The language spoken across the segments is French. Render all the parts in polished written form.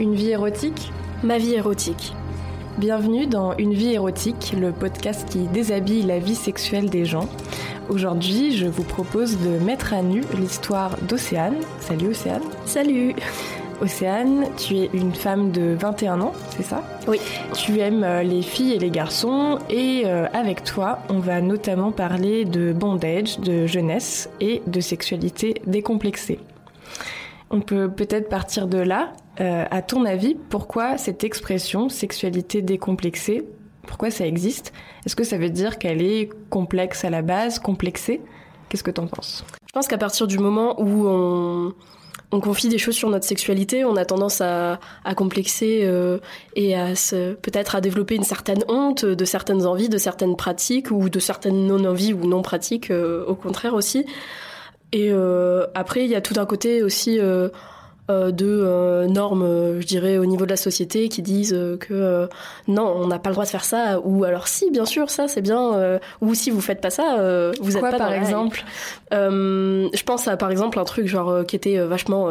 Une vie érotique, ma vie érotique. Bienvenue dans Une vie érotique, le podcast qui déshabille la vie sexuelle des gens. Aujourd'hui, je vous propose de mettre à nu l'histoire d'Océane. Salut Océane. Salut. Océane, tu es une femme de 21 ans, c'est ça ? Oui. Tu aimes les filles et les garçons et avec toi, on va notamment parler de bondage, de jeunesse et de sexualité décomplexée. On peut peut-être partir de là. À ton avis, pourquoi cette expression sexualité décomplexée, pourquoi ça existe ? Est-ce que ça veut dire qu'elle est complexe à la base, complexée ? Qu'est-ce que t'en penses ? Je pense qu'à partir du moment où on confie des choses sur notre sexualité, on a tendance à complexer et peut-être à développer une certaine honte de certaines envies, de certaines pratiques ou de certaines non-envies ou non-pratiques, au contraire aussi. Et après, il y a tout un côté aussi de normes, je dirais, au niveau de la société qui disent que non, on n'a pas le droit de faire ça, ou alors si, bien sûr, ça c'est bien, ou si vous faites pas ça, vous êtes pas dans la règle. Quoi, par exemple ? Je pense à, par exemple, un truc genre qui était vachement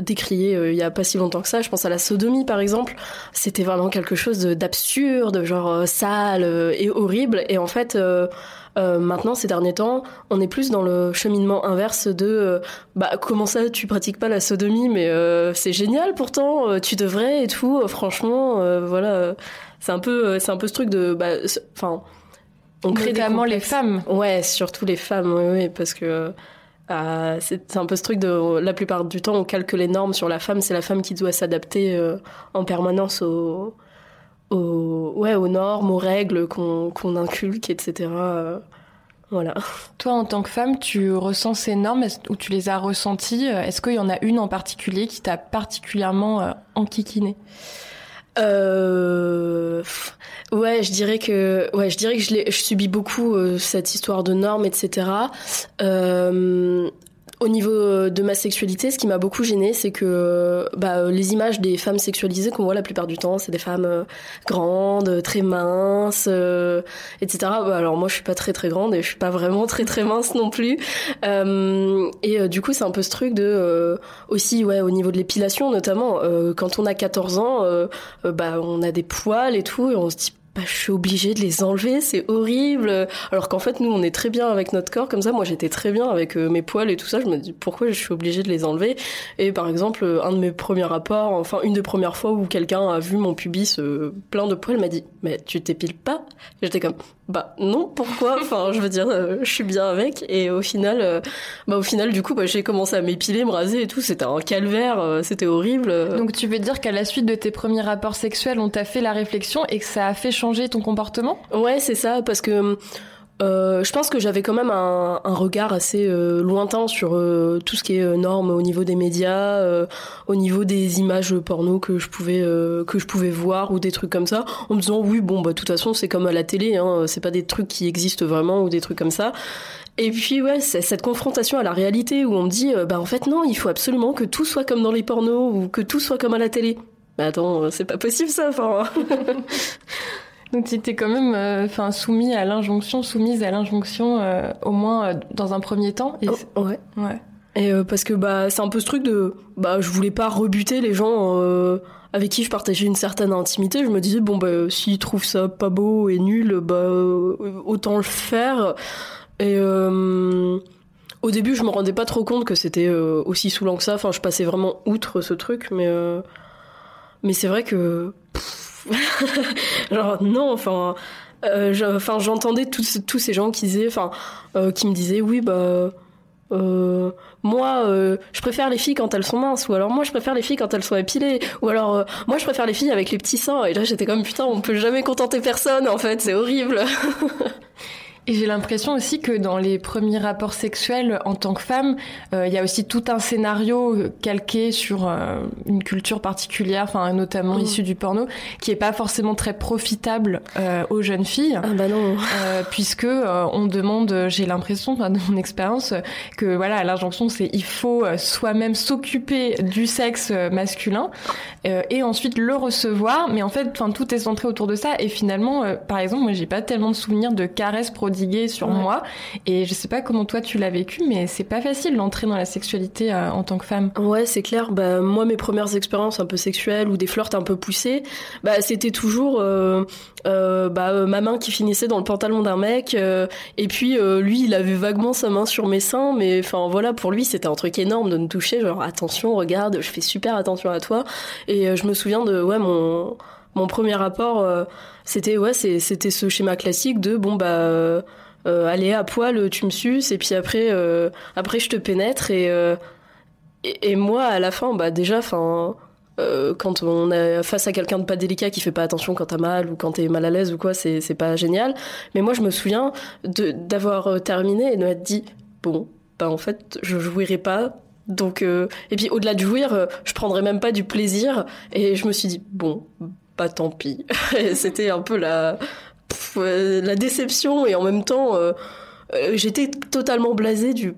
décrié il y a pas si longtemps que ça. Je pense à la sodomie, par exemple. C'était vraiment quelque chose d'absurde, genre sale et horrible, et en fait... maintenant, ces derniers temps, on est plus dans le cheminement inverse de comment ça, tu pratiques pas la sodomie, mais c'est génial pourtant, tu devrais et tout. Franchement, voilà, c'est un peu ce truc de, enfin, on crée notamment les femmes. Ouais, surtout les femmes, oui, parce que c'est un peu ce truc de, la plupart du temps, on calque les normes sur la femme. C'est la femme qui doit s'adapter en permanence aux normes, aux règles qu'on inculque, etc. Voilà. Toi, en tant que femme, tu ressens ces normes ou tu les as ressenties ? Est-ce qu'il y en a une en particulier qui t'a particulièrement enquiquinée ? Ouais, je dirais que je subis beaucoup cette histoire de normes, etc. Au niveau de ma sexualité, ce qui m'a beaucoup gênée, c'est que les images des femmes sexualisées qu'on voit la plupart du temps, c'est des femmes grandes, très minces, etc. Alors moi, je suis pas très très grande et je suis pas vraiment très très mince non plus. Et du coup, c'est un peu ce truc de aussi, ouais, au niveau de l'épilation notamment. Quand on a 14 ans, on a des poils et tout, et on se dit, je suis obligée de les enlever, c'est horrible. Alors qu'en fait, nous, on est très bien avec notre corps, comme ça. Moi, j'étais très bien avec mes poils et tout ça. Je me dis, pourquoi je suis obligée de les enlever ? Et par exemple, un de mes premiers rapports, enfin, une des premières fois où quelqu'un a vu mon pubis plein de poils, m'a dit, mais tu t'épiles pas ? J'étais comme, non, pourquoi ? Enfin, je veux dire, je suis bien avec. Et au final, du coup, j'ai commencé à m'épiler, me raser et tout. C'était un calvaire, c'était horrible. Donc, tu veux dire qu'à la suite de tes premiers rapports sexuels, on t'a fait la réflexion et que ça a fait changer ton comportement ? Ouais, c'est ça, parce que je pense que j'avais quand même un regard assez lointain sur tout ce qui est normes au niveau des médias, au niveau des images porno que je pouvais voir ou des trucs comme ça, en me disant oui, de toute façon c'est comme à la télé, hein, c'est pas des trucs qui existent vraiment ou des trucs comme ça. Et puis ouais, c'est cette confrontation à la réalité où on me dit en fait non, il faut absolument que tout soit comme dans les pornos ou que tout soit comme à la télé. Mais attends, c'est pas possible ça, enfin. Donc tu étais quand même soumise à l'injonction au moins dans un premier temps. Et ouais. Et parce que c'est un peu ce truc de je voulais pas rebuter les gens avec qui je partageais une certaine intimité. Je me disais s'ils trouvent ça pas beau et nul, autant le faire. Et au début, je me rendais pas trop compte que c'était aussi saoulant que ça. Enfin, je passais vraiment outre ce truc, mais c'est vrai que genre non, enfin, j'entendais tous ces gens qui disaient, qui me disaient, oui, moi, je préfère les filles quand elles sont minces, ou alors moi, je préfère les filles quand elles sont épilées, ou alors moi, je préfère les filles avec les petits seins. Et là, j'étais comme putain, on peut jamais contenter personne, en fait, c'est horrible. Et j'ai l'impression aussi que dans les premiers rapports sexuels en tant que femme, il y a aussi tout un scénario calqué sur une culture particulière, enfin notamment issue du porno, qui est pas forcément très profitable aux jeunes filles. Ah bah non. Puisque on demande, j'ai l'impression, de mon expérience, que voilà, l'injonction c'est il faut soi-même s'occuper du sexe masculin et ensuite le recevoir. Mais en fait, tout est centré autour de ça. Et finalement, par exemple, moi j'ai pas tellement de souvenirs de caresses produites prodigué sur moi. Et je sais pas comment toi tu l'as vécu, mais c'est pas facile d'entrer dans la sexualité en tant que femme. Ouais, c'est clair. Bah, moi, mes premières expériences un peu sexuelles ou des flirts un peu poussés, bah, c'était toujours ma main qui finissait dans le pantalon d'un mec. Et puis, lui, il avait vaguement sa main sur mes seins. Mais enfin, voilà, pour lui, c'était un truc énorme de me toucher. Genre, attention, regarde, je fais super attention à toi. Et je me souviens de mon premier rapport, c'était ce schéma classique de aller à poil, tu me suces et puis après je te pénètre et moi à la fin quand on est face à quelqu'un de pas délicat qui fait pas attention quand t'as mal ou quand t'es mal à l'aise ou quoi, c'est pas génial. Mais moi je me souviens d'avoir terminé et de m'être dit en fait je jouirai pas. Donc et puis au-delà de jouir, je prendrais même pas du plaisir et je me suis dit tant pis. C'était un peu la déception et en même temps j'étais totalement blasée du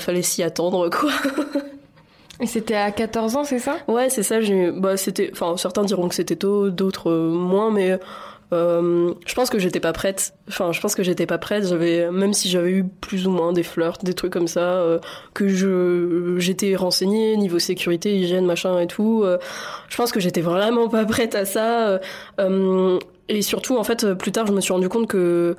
fallait s'y attendre quoi. Et c'était à 14 ans, c'est ça ? Ouais, c'est ça, c'était certains diront que c'était tôt, d'autres moins, mais je pense que j'étais pas prête. Même si j'avais eu plus ou moins des flirts, des trucs comme ça, que j'étais renseignée niveau sécurité, hygiène, machin et tout. Je pense que j'étais vraiment pas prête à ça. Et surtout, en fait, plus tard, je me suis rendu compte que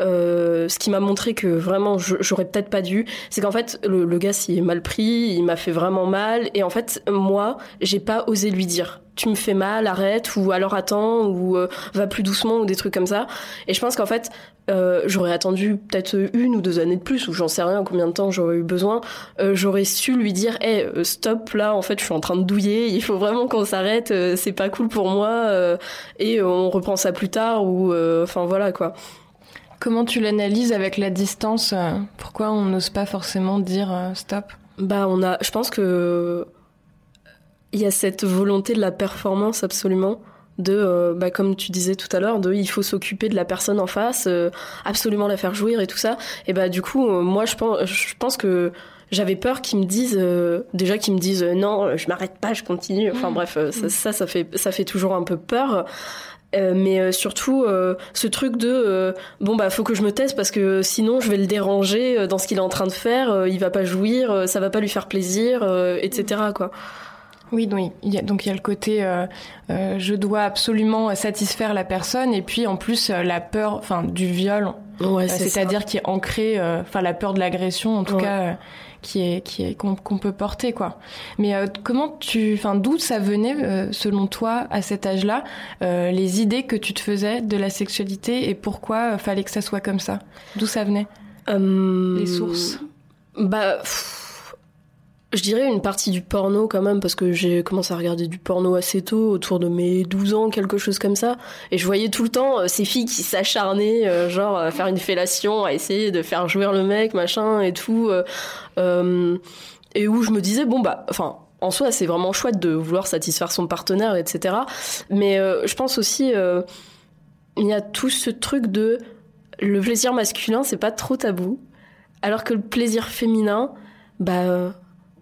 ce qui m'a montré que vraiment j'aurais peut-être pas dû, c'est qu'en fait le gars s'y est mal pris, il m'a fait vraiment mal et en fait moi j'ai pas osé lui dire tu me fais mal, arrête, ou alors attends, ou va plus doucement, ou des trucs comme ça. Et je pense qu'en fait j'aurais attendu peut-être 1 ou 2 années de plus, ou j'en sais rien combien de temps j'aurais eu besoin, j'aurais su lui dire stop, là en fait je suis en train de douiller, il faut vraiment qu'on s'arrête, c'est pas cool pour moi, et on reprend ça plus tard, ou voilà quoi. Comment tu l'analyses avec la distance ? Pourquoi on n'ose pas forcément dire stop ? Je pense que il y a cette volonté de la performance absolument, de comme tu disais tout à l'heure, de il faut s'occuper de la personne en face, absolument la faire jouir et tout ça. Et du coup, moi je pense que j'avais peur qu'ils me disent non, je m'arrête pas, je continue. Ça fait toujours un peu peur. Mais surtout ce truc de faut que je me taise parce que sinon je vais le déranger dans ce qu'il est en train de faire, il va pas jouir, ça va pas lui faire plaisir, etc. quoi. Oui, donc il y a le côté je dois absolument satisfaire la personne, et puis en plus la peur du viol, c'est-à-dire qui est ancrée, la peur de l'agression en tout cas, qu'on peut porter quoi. Mais d'où ça venait selon toi à cet âge-là, les idées que tu te faisais de la sexualité et pourquoi fallait que ça soit comme ça ? D'où ça venait ? Les sources. Je dirais une partie du porno quand même, parce que j'ai commencé à regarder du porno assez tôt, autour de mes 12 ans, quelque chose comme ça. Et je voyais tout le temps ces filles qui s'acharnaient, genre à faire une fellation, à essayer de faire jouir le mec, machin et tout. Et où je me disais, en soi, c'est vraiment chouette de vouloir satisfaire son partenaire, etc. Mais je pense aussi, il y a tout ce truc de le plaisir masculin, c'est pas trop tabou, alors que le plaisir féminin,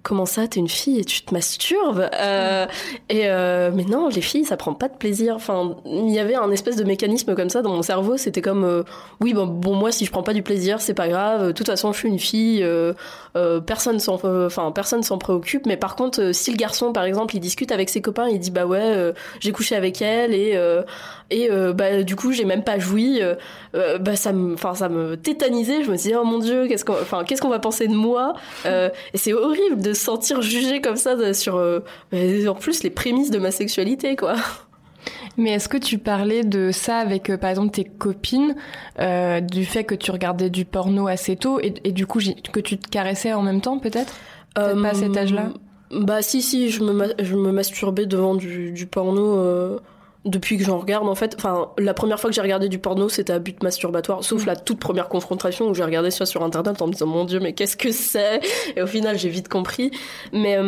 comment ça, t'es une fille et tu te masturbes ? Mais non, les filles, ça prend pas de plaisir. Enfin, il y avait un espèce de mécanisme comme ça dans mon cerveau. C'était comme, moi, si je prends pas du plaisir, c'est pas grave. De toute façon, je suis une fille. Personne s'en préoccupe. Mais par contre, si le garçon, par exemple, il discute avec ses copains, il dit j'ai couché avec elle et du coup, j'ai même pas joui. Ça me tétanisait. Je me disais, oh mon Dieu, qu'est-ce qu'on va penser de moi ? Et c'est horrible de sentir jugée comme ça sur en plus les prémices de ma sexualité quoi. Mais est-ce que tu parlais de ça avec par exemple tes copines, du fait que tu regardais du porno assez tôt et du coup que tu te caressais en même temps peut-être ? Peut-être pas à cet âge-là ? Si je me masturbais devant du porno depuis que j'en regarde en fait. Enfin, la première fois que j'ai regardé du porno, c'était à but masturbatoire, sauf la toute première confrontation où j'ai regardé ça sur internet en me disant mon Dieu, mais qu'est-ce que c'est ? Et au final, j'ai vite compris. Mais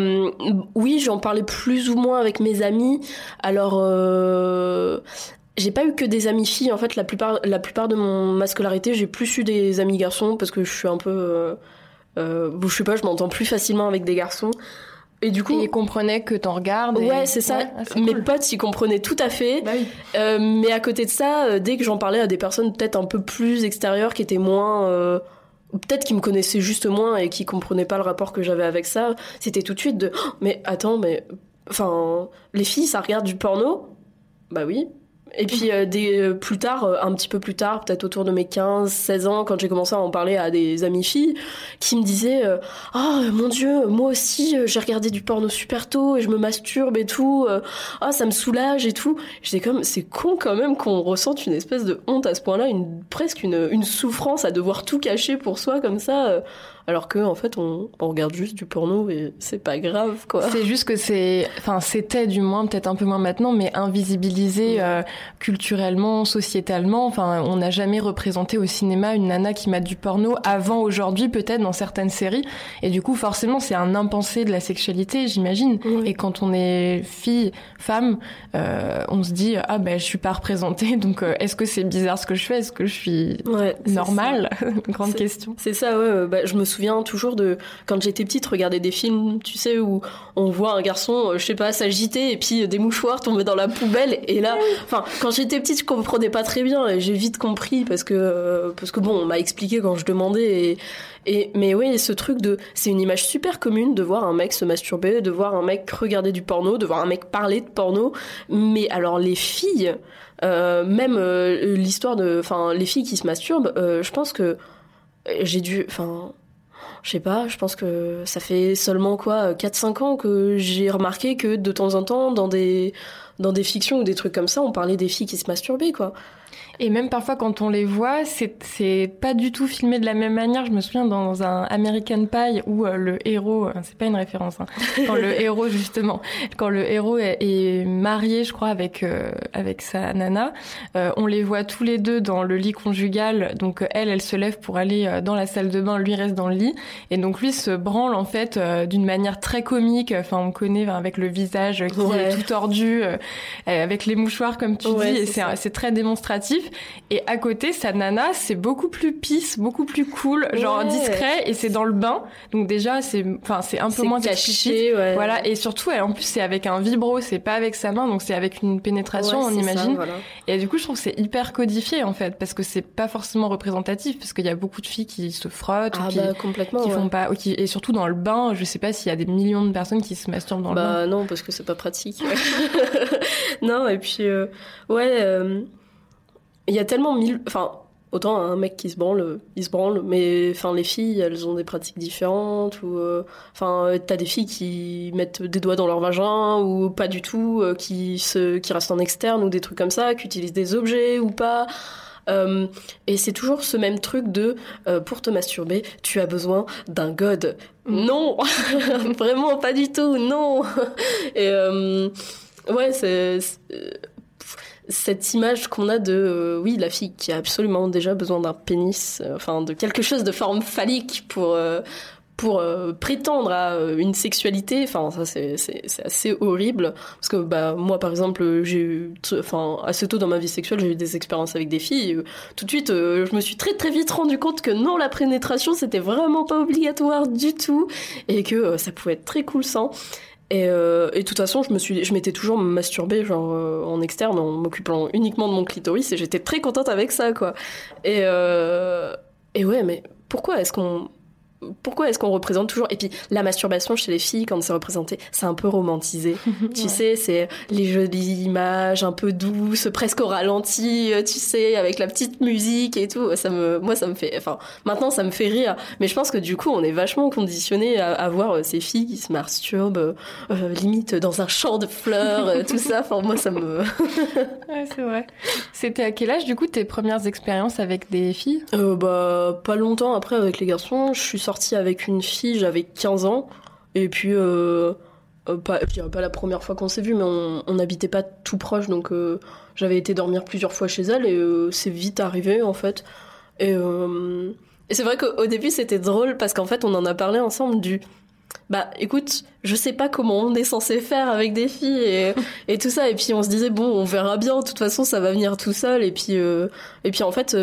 oui, j'en parlais plus ou moins avec mes amis. Alors j'ai pas eu que des amis filles en fait, la plupart de ma scolarité, j'ai plus eu des amis garçons parce que je suis un peu je sais pas, je m'entends plus facilement avec des garçons. Et du coup, ils comprenaient que t'en regardes. Ouais, c'est ça. Ouais, ah, c'est Mes cool. potes, ils comprenaient tout à fait. Bah oui. Mais à côté de ça, dès que j'en parlais à des personnes peut-être un peu plus extérieures, qui étaient moins, peut-être qui me connaissaient juste moins et qui comprenaient pas le rapport que j'avais avec ça, c'était tout de suite de, oh, mais attends, mais, enfin, les filles, ça regarde du porno? Bah oui. Et puis plus tard, un petit peu plus tard, peut-être autour de mes 15-16 ans, quand j'ai commencé à en parler à des amies filles qui me disaient « Oh mon Dieu, moi aussi, j'ai regardé du porno super tôt et je me masturbe et tout. Oh, ça me soulage et tout. » J'étais comme « C'est con quand même qu'on ressente une espèce de honte à ce point-là, presque une souffrance à devoir tout cacher pour soi comme ça. » Alors que en fait, on regarde juste du porno et c'est pas grave, quoi. C'est juste que c'était du moins, peut-être un peu moins maintenant, mais invisibilisé culturellement, sociétalement. Enfin, on n'a jamais représenté au cinéma une nana qui mate du porno avant aujourd'hui, peut-être dans certaines séries. Et du coup, forcément, c'est un impensé de la sexualité, j'imagine. Oui. Et quand on est fille, femme, on se dit ah ben je suis pas représentée, donc est-ce que c'est bizarre ce que je fais, est-ce que je suis normale? Grande question. C'est ça, ouais. Bah, je me souviens toujours de quand j'étais petite regarder des films, tu sais, où on voit un garçon, je sais pas, s'agiter et puis des mouchoirs tomber dans la poubelle. Et là, enfin, quand j'étais petite, je comprenais pas très bien et j'ai vite compris parce que bon, on m'a expliqué quand je demandais et mais oui, ce truc de c'est une image super commune de voir un mec se masturber, de voir un mec regarder du porno, de voir un mec parler de porno. Mais alors les filles, l'histoire de, enfin, les filles qui se masturbent, je pense que j'ai dû, enfin, je sais pas, je pense que ça fait seulement quoi, 4-5 ans que j'ai remarqué que de temps en temps, dans des fictions ou des trucs comme ça, on parlait des filles qui se masturbaient, quoi. Et même parfois, quand on les voit, c'est pas du tout filmé de la même manière. Je me souviens dans un American Pie où le héros, c'est pas une référence, hein, quand le héros est marié, je crois, avec sa nana, on les voit tous les deux dans le lit conjugal. Donc elle se lève pour aller dans la salle de bain, lui reste dans le lit, et donc lui se branle en fait d'une manière très comique. Enfin, on connaît avec le visage qui est tout tordu, avec les mouchoirs comme tu dis, et c'est très démonstratif. Et à côté, sa nana, c'est beaucoup plus pisse, beaucoup plus cool, genre discret, et c'est dans le bain. Donc déjà, c'est un peu moins caché, ouais. Voilà. Et surtout, en plus, c'est avec un vibro, c'est pas avec sa main, donc c'est avec une pénétration, on imagine. Ça, voilà. Et du coup, je trouve que c'est hyper codifié, en fait, parce que c'est pas forcément représentatif, parce qu'il y a beaucoup de filles qui se frottent, qui font pas, et surtout dans le bain, je sais pas s'il y a des millions de personnes qui se masturbent dans le bain. Bah non, parce que c'est pas pratique. Non, et puis, il y a tellement mille... Enfin, autant un mec qui se branle, il se branle, mais enfin, les filles, elles ont des pratiques différentes, ou... Enfin, t'as des filles qui mettent des doigts dans leur vagin, ou pas du tout, qui restent en externe, ou des trucs comme ça, qui utilisent des objets, ou pas... et c'est toujours ce même truc de pour te masturber, tu as besoin d'un god. Non. Vraiment, pas du tout, non. Et... cette image qu'on a de la fille qui a absolument déjà besoin d'un pénis, de quelque chose de forme phallique pour prétendre à une sexualité, ça c'est assez horrible, parce que moi par exemple, j'ai eu assez tôt dans ma vie sexuelle, j'ai eu des expériences avec des filles, tout de suite je me suis très très vite rendu compte que non, la pénétration c'était vraiment pas obligatoire du tout et que ça pouvait être très cool sans. Et de toute façon, je m'étais toujours masturbée genre en externe, en m'occupant uniquement de mon clitoris, et j'étais très contente avec ça, quoi. Et ouais, mais pourquoi est-ce qu'on représente toujours... Et puis, la masturbation chez les filles, quand c'est représenté, c'est un peu romantisé. Tu sais, c'est les jolies images un peu douces, presque au ralenti, tu sais, avec la petite musique et tout. Maintenant, ça me fait rire. Mais je pense que du coup, on est vachement conditionné à voir ces filles qui se masturbent, limite dans un champ de fleurs, tout ça. Enfin, moi, ça me... Ouais, c'est vrai. C'était à quel âge, du coup, tes premières expériences avec des filles? Pas longtemps après, avec les garçons. Je suis sortie avec une fille, j'avais 15 ans, et puis, je dirais pas la première fois qu'on s'est vu, mais on n'habitait pas tout proche, donc j'avais été dormir plusieurs fois chez elle, et c'est vite arrivé, en fait. Et c'est vrai qu'au début, c'était drôle, parce qu'en fait, on en a parlé ensemble du... Bah, écoute, je sais pas comment on est censé faire avec des filles et tout ça, et puis on se disait, bon, on verra bien, de toute façon, ça va venir tout seul, et puis en fait...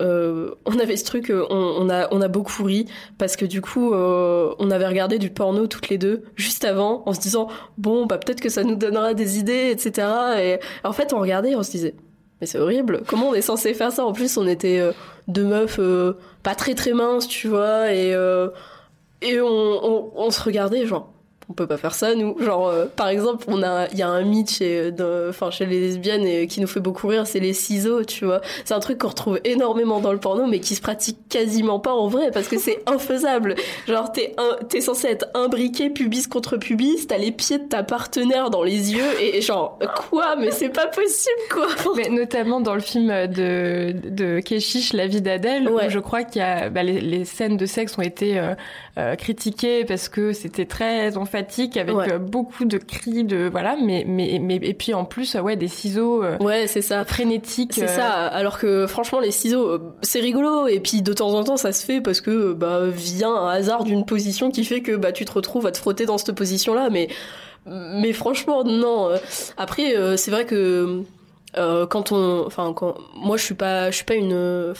on avait ce truc, on a beaucoup ri parce que du coup on avait regardé du porno toutes les deux juste avant en se disant bon bah peut-être que ça nous donnera des idées, etc. Et en fait on regardait et on se disait mais c'est horrible, comment on est censé faire ça? En plus on était deux meufs pas très très minces, tu vois, et on se regardait genre on peut pas faire ça nous, genre par exemple il y a un mythe chez les lesbiennes et qui nous fait beaucoup rire, c'est les ciseaux, tu vois. C'est un truc qu'on retrouve énormément dans le porno mais qui se pratique quasiment pas en vrai parce que c'est infaisable. Genre t'es censé être imbriqué pubis contre pubis, t'as les pieds de ta partenaire dans les yeux et genre quoi, mais c'est pas possible quoi. Mais notamment dans le film de Kechiche, La vie d'Adèle, ouais. Où je crois qu'il y a les scènes de sexe ont été critiquées parce que c'était très en fait avec ouais. Beaucoup de cris de voilà mais et puis en plus ouais des ciseaux ouais c'est ça frénétiques c'est ça, alors que franchement les ciseaux c'est rigolo et puis de temps en temps ça se fait parce que bah vient un hasard d'une position qui fait que bah tu te retrouves à te frotter dans cette position là mais franchement non. Après c'est vrai que quand moi je suis pas une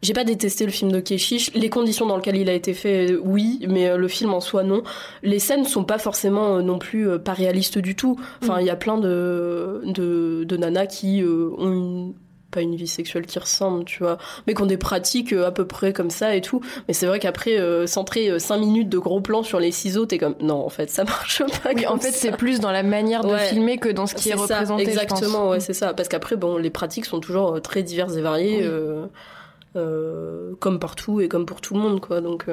j'ai pas détesté le film de Kechiche. Les conditions dans lesquelles il a été fait, oui, mais le film en soi, non. Les scènes sont pas forcément non plus pas réalistes du tout. Enfin, il y a plein de nanas qui ont pas une vie sexuelle qui ressemble, tu vois, mais qui ont des pratiques à peu près comme ça et tout. Mais c'est vrai qu'après centrer 5 minutes de gros plans sur les ciseaux, t'es comme non, en fait, ça marche pas. Oui, en fait, ça. C'est plus dans la manière de filmer que dans ce qui est représenté. Exactement, ouais, c'est ça. Parce qu'après, bon, les pratiques sont toujours très diverses et variées. Oui. Comme partout et comme pour tout le monde quoi, donc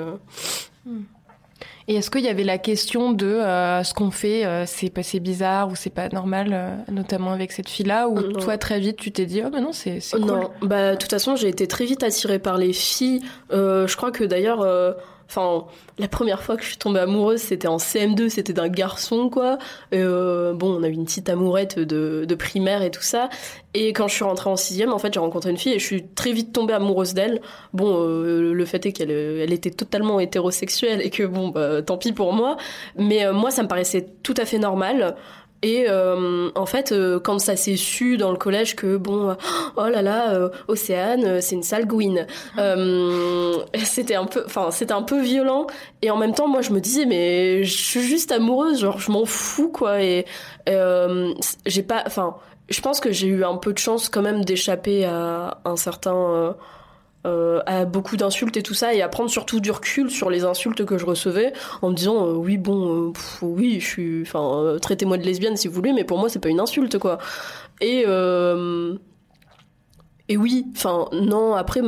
Et est-ce qu'il y avait la question de ce qu'on fait c'est bizarre ou c'est pas normal, notamment avec cette fille-là, ou toi très vite tu t'es dit oh ben non c'est cool. Non, bah de toute façon j'ai été très vite attirée par les filles, je crois que d'ailleurs la première fois que je suis tombée amoureuse, c'était en CM2, c'était d'un garçon, quoi. Bon, on a eu une petite amourette de primaire et tout ça. Et quand je suis rentrée en 6e, en fait, j'ai rencontré une fille et je suis très vite tombée amoureuse d'elle. Bon, le fait est qu'elle était totalement hétérosexuelle et que, bon, bah, tant pis pour moi. Mais moi, ça me paraissait tout à fait normal. Et en fait, quand ça s'est su dans le collège que bon, oh là là, Océane, c'est une sale gouine, c'était un peu violent. Et en même temps, moi, je me disais mais je suis juste amoureuse, genre je m'en fous quoi. Et je pense que j'ai eu un peu de chance quand même d'échapper à un certain à beaucoup d'insultes et tout ça, et à prendre surtout du recul sur les insultes que je recevais en me disant traitez-moi de lesbienne si vous voulez, mais pour moi c'est pas une insulte quoi. Et oui, enfin non, après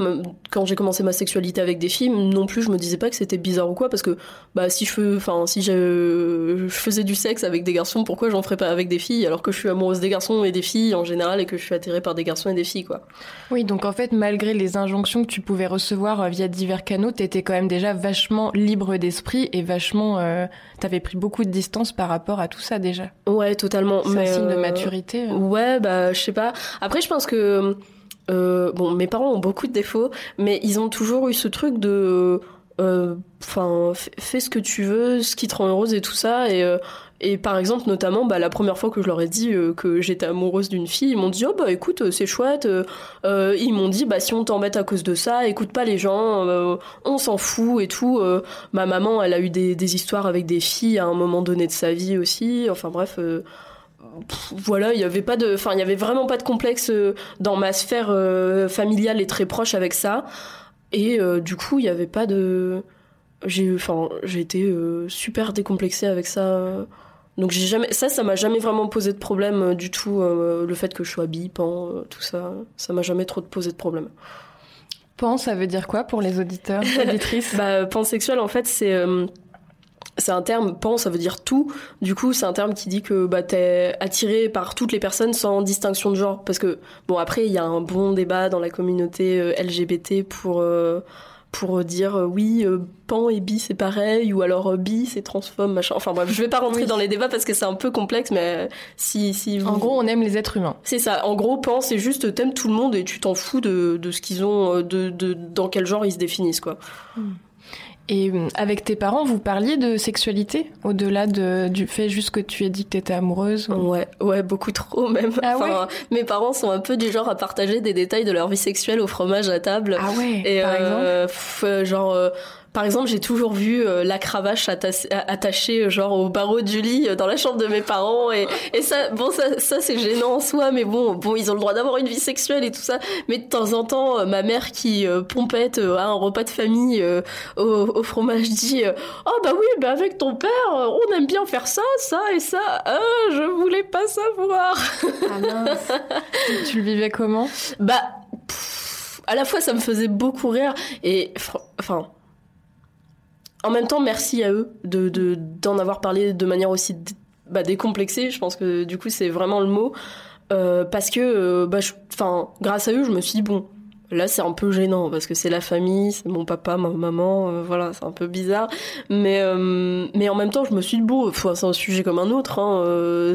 quand j'ai commencé ma sexualité avec des filles, non plus je me disais pas que c'était bizarre ou quoi, parce que bah si je faisais du sexe avec des garçons, pourquoi j'en ferais pas avec des filles alors que je suis amoureuse des garçons et des filles en général et que je suis attirée par des garçons et des filles quoi. Oui, donc en fait malgré les injonctions que tu pouvais recevoir via divers canaux, t'étais quand même déjà vachement libre d'esprit et vachement t'avais pris beaucoup de distance par rapport à tout ça déjà. Ouais, totalement. C'est un signe de maturité. Ouais, bah je sais pas. Après je pense que mes parents ont beaucoup de défauts, mais ils ont toujours eu ce truc de, fais ce que tu veux, ce qui te rend heureuse et tout ça. Et par exemple, notamment, bah, la première fois que je leur ai dit que j'étais amoureuse d'une fille, ils m'ont dit, oh bah écoute, c'est chouette. Ils m'ont dit, bah si on t'embête à cause de ça, écoute pas les gens, on s'en fout et tout. Ma maman, elle a eu des histoires avec des filles à un moment donné de sa vie aussi. Enfin bref. Voilà, il y avait vraiment pas de complexe dans ma sphère familiale et très proche avec ça. Et du coup, il y avait pas de j'ai été super décomplexée avec ça. Donc j'ai jamais ça m'a jamais vraiment posé de problème du tout, le fait que je sois bi, pan, tout ça, ça m'a jamais trop posé de problème. Pan, ça veut dire quoi pour les auditeurs, auditrices? Bah pansexuel en fait, c'est un terme, pan, ça veut dire tout. Du coup, c'est un terme qui dit que bah t'es attiré par toutes les personnes sans distinction de genre. Parce que bon, après, il y a un bon débat dans la communauté LGBT pour dire oui, pan et bi c'est pareil, ou alors bi c'est transphobe, machin. Enfin bref, je vais pas rentrer dans les débats parce que c'est un peu complexe, mais si vous... En gros, on aime les êtres humains. C'est ça. En gros, pan, c'est juste t'aimes tout le monde et tu t'en fous de ce qu'ils ont, dans quel genre ils se définissent quoi. Et avec tes parents, vous parliez de sexualité au-delà du fait juste que tu as dit que t'étais amoureuse ou... Ouais, beaucoup trop même. Ah ouais. Mes parents sont un peu du genre à partager des détails de leur vie sexuelle au fromage à table. Ah ouais. Et par exemple, par exemple, j'ai toujours vu la cravache attachée genre au barreau du lit dans la chambre de mes parents et ça, bon, ça c'est gênant en soi, mais bon, ils ont le droit d'avoir une vie sexuelle et tout ça. Mais de temps en temps, ma mère qui pompette à un repas de famille au fromage dit oh bah oui, bah avec ton père, on aime bien faire ça, ça et ça. Je voulais pas savoir. Ah mince. Tu le vivais comment ? Bah à la fois ça me faisait beaucoup rire et enfin. En même temps, merci à eux d'en avoir parlé de manière aussi décomplexée. Je pense que du coup, c'est vraiment le mot. Parce que grâce à eux, je me suis dit, bon, là, c'est un peu gênant. Parce que c'est la famille, c'est mon papa, ma maman. Voilà, c'est un peu bizarre. Mais en même temps, je me suis dit, bon, c'est un sujet comme un autre.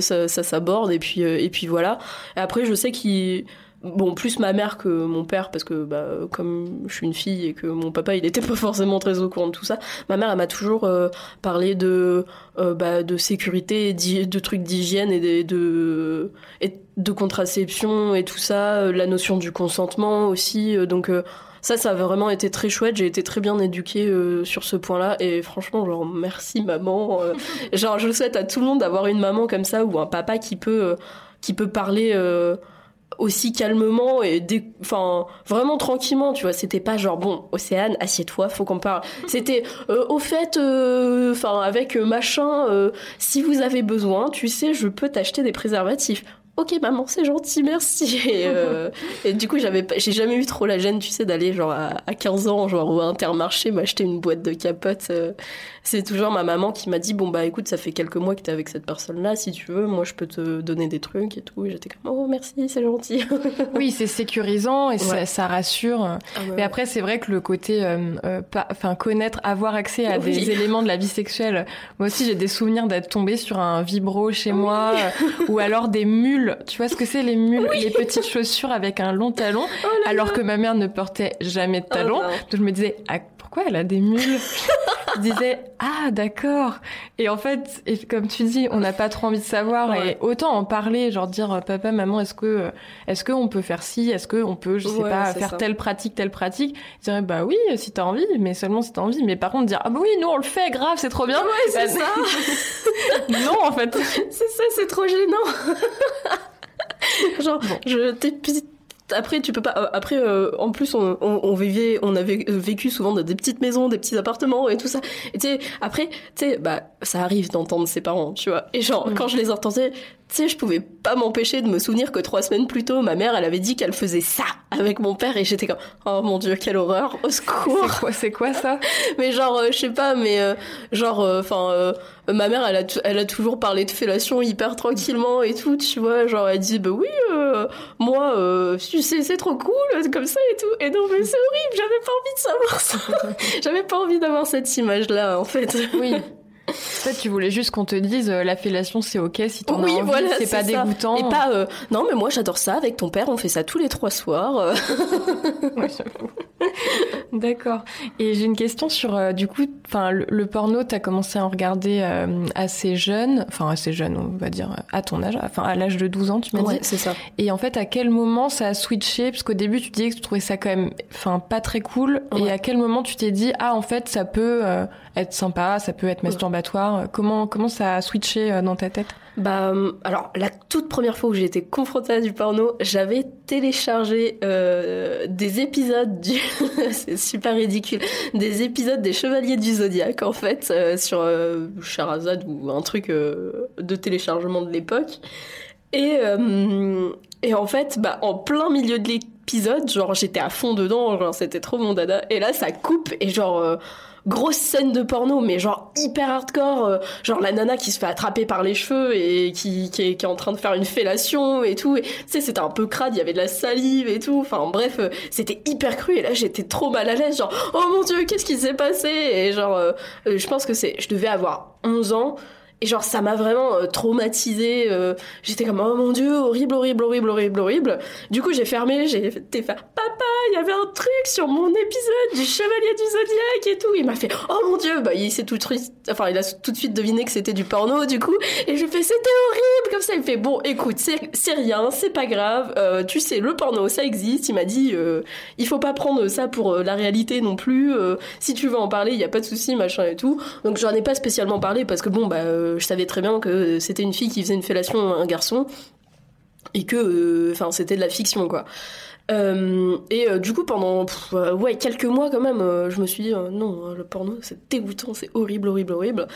Ça s'aborde et puis voilà. Et après, je sais qu'ils... Bon, plus ma mère que mon père, parce que comme je suis une fille et que mon papa, il était pas forcément très au courant de tout ça, ma mère, elle m'a toujours parlé de sécurité, de trucs d'hygiène et de contraception et tout ça, la notion du consentement aussi. Donc ça a vraiment été très chouette. J'ai été très bien éduquée sur ce point-là. Et franchement, genre, merci maman. Genre, je souhaite à tout le monde d'avoir une maman comme ça ou un papa qui peut parler... aussi calmement et vraiment tranquillement, tu vois. C'était pas genre bon Océane, assieds-toi, faut qu'on parle. C'était au fait avec machin, si vous avez besoin, tu sais, je peux t'acheter des préservatifs. Ok maman, c'est gentil, merci. Et du coup j'ai jamais eu trop la gêne, tu sais, d'aller genre à 15 ans genre au Intermarché m'acheter une boîte de capotes. C'est toujours ma maman qui m'a dit bon bah écoute, ça fait quelques mois que t'es avec cette personne là, si tu veux moi je peux te donner des trucs et tout. Et j'étais comme oh merci, c'est gentil. Oui, c'est sécurisant et ça rassure. Mais après c'est vrai que le côté avoir accès à des éléments de la vie sexuelle, moi aussi j'ai des souvenirs d'être tombée sur un vibro chez moi ou alors des mules. Tu vois ce que c'est les mules, oui. Les petites chaussures avec un long talon, alors que ma mère ne portait jamais de talon. Donc je me disais, ah, pourquoi elle a des mules? Je disais, ah d'accord. Et en fait, comme tu dis, on n'a pas trop envie de savoir. Ouais. Et autant en parler, genre dire, papa, maman, est-ce que on peut faire ci? Est-ce que on peut, faire ça. telle pratique? Je dirais, bah oui, si t'as envie, mais seulement si t'as envie. Mais par contre, dire, ah bah oui, nous on le fait, grave, c'est trop bien. Ouais, c'est ça. Non, en fait. C'est ça, c'est trop gênant. Genre, bon. Après tu peux pas. Après, en plus, on avait vécu souvent dans des petites maisons, des petits appartements et tout ça. Et tu sais, après, tu sais, ça arrive d'entendre ses parents, tu vois. Et genre, quand je les entendais, tu sais, je pouvais pas m'empêcher de me souvenir que 3 semaines plus tôt, ma mère, elle avait dit qu'elle faisait ça avec mon père, et j'étais comme, oh mon Dieu, quelle horreur, au secours. C'est quoi ça? Mais genre, je sais pas, mais ma mère, elle a toujours parlé de fellation hyper tranquillement et tout, tu vois. Genre, elle dit, bah oui, moi, tu sais, c'est trop cool, comme ça et tout. Et non, mais c'est horrible, j'avais pas envie de savoir ça. J'avais pas envie d'avoir cette image-là, en fait. Oui. Peut-être tu voulais juste qu'on te dise la fellation c'est ok si t'en as envie, voilà, c'est pas ça. Dégoûtant. Et pas non mais moi j'adore ça, avec ton père on fait ça tous les 3 soirs. Ouais, j'avoue. D'accord. Et j'ai une question sur du coup le porno, t'as commencé à en regarder assez jeune, on va dire à ton âge, à l'âge de 12 ans tu m'as dit. C'est ça. Et en fait à quel moment ça a switché, parce qu'au début tu disais que tu trouvais ça quand même pas très cool, ouais. Et à quel moment tu t'es dit ah en fait ça peut être sympa, ça peut être masturbatoire. Comment ça a switché dans ta tête? Alors la toute première fois où j'ai été confrontée à du porno, j'avais téléchargé des épisodes c'est super ridicule, des épisodes des Chevaliers du Zodiaque en fait sur Charazade ou un truc de téléchargement de l'époque. Et en fait, en plein milieu de l'épisode, genre j'étais à fond dedans, genre c'était trop mon dada. Et là ça coupe et genre grosse scène de porno, mais genre hyper hardcore, genre la nana qui se fait attraper par les cheveux et qui est en train de faire une fellation et tout. Et, tu sais, c'était un peu crade, il y avait de la salive et tout. Enfin bref, c'était hyper cru et là j'étais trop mal à l'aise, genre oh mon Dieu, qu'est-ce qui s'est passé? Et genre je pense que je devais avoir 11 ans. Et genre, ça m'a vraiment traumatisée. J'étais comme, oh mon Dieu, horrible, horrible, horrible, horrible, horrible. Du coup, j'ai fermé, j'ai fait, papa, il y avait un truc sur mon épisode du Chevalier du Zodiaque et tout. Il m'a fait, oh mon Dieu, bah, il a tout de suite deviné que c'était du porno, du coup. Et je lui fais, c'était horrible, comme ça. Il me fait, bon, écoute, c'est rien, c'est pas grave. Tu sais, le porno, ça existe. Il m'a dit, il faut pas prendre ça pour la réalité non plus. Si tu veux en parler, il y a pas de souci, machin et tout. Donc, j'en ai pas spécialement parlé parce que bon, bah, je savais très bien que c'était une fille qui faisait une fellation à un garçon et que c'était de la fiction quoi. Du coup pendant quelques mois quand même je me suis dit non, le porno c'est dégoûtant, c'est horrible, horrible, horrible.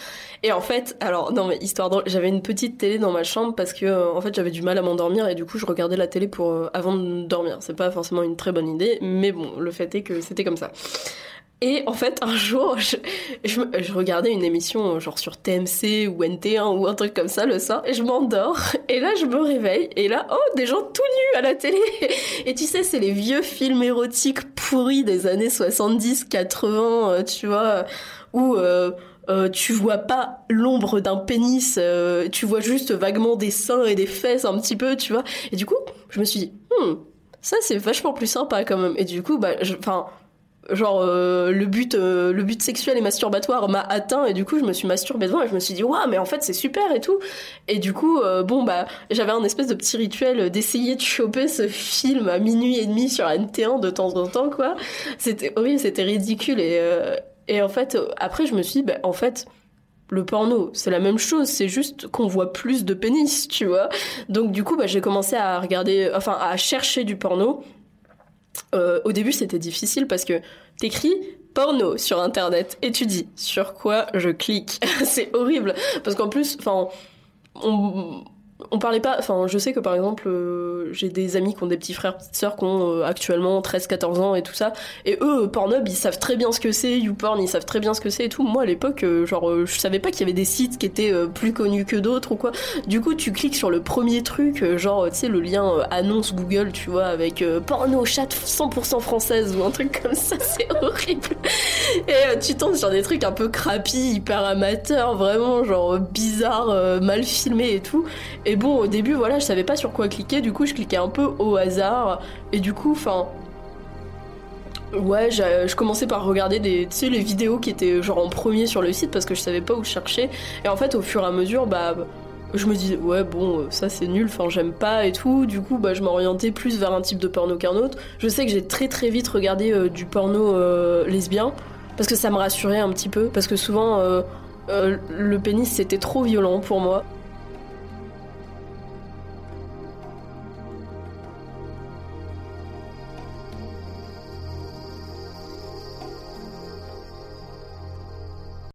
Et en fait, alors non mais histoire drôle, j'avais une petite télé dans ma chambre parce que en fait j'avais du mal à m'endormir et du coup je regardais la télé pour avant de dormir. C'est pas forcément une très bonne idée, mais bon, le fait est que c'était comme ça. Et en fait, un jour, je regardais une émission genre sur TMC ou NT1 ou un truc comme ça le soir, et je m'endors. Et là, je me réveille, et là, oh, des gens tout nus à la télé. Et tu sais, c'est les vieux films érotiques pourris des années 70, 80, tu vois, où... tu vois pas l'ombre d'un pénis, tu vois juste vaguement des seins et des fesses un petit peu, tu vois. Et du coup, je me suis dit, ça c'est vachement plus sympa quand même. Et du coup, le but sexuel et masturbatoire m'a atteint et du coup je me suis masturbée devant et je me suis dit waouh, mais en fait c'est super et tout. Et du coup j'avais un espèce de petit rituel d'essayer de choper ce film à minuit et demi sur NT1 de temps en temps quoi. C'était horrible, c'était ridicule et en fait après je me suis dit en fait le porno, c'est la même chose, c'est juste qu'on voit plus de pénis, tu vois. Donc du coup j'ai commencé à regarder, à chercher du porno. Au début c'était difficile parce que t'écris porno sur internet et tu dis sur quoi je clique. C'est horrible parce qu'en plus on parlait pas, je sais que par exemple j'ai des amis qui ont des petits frères, petites sœurs qui ont actuellement 13-14 ans et tout ça, et eux Pornhub ils savent très bien ce que c'est, YouPorn ils savent très bien ce que c'est et tout. Moi à l'époque je savais pas qu'il y avait des sites qui étaient plus connus que d'autres ou quoi. Du coup tu cliques sur le premier truc tu sais le lien annonce Google tu vois avec porno chat 100% française ou un truc comme ça, c'est horrible. Et tu tombes sur des trucs un peu crappy, hyper amateurs, vraiment bizarre, mal filmé et tout. Et bon, au début, voilà, je savais pas sur quoi cliquer, du coup, je cliquais un peu au hasard, et du coup, je commençais par regarder les vidéos qui étaient genre en premier sur le site, parce que je savais pas où chercher, et en fait, au fur et à mesure, je me disais, ouais, bon, ça c'est nul, j'aime pas et tout, du coup, je m'orientais plus vers un type de porno qu'un autre. Je sais que j'ai très très vite regardé du porno lesbien, parce que ça me rassurait un petit peu, parce que souvent, le pénis, c'était trop violent pour moi.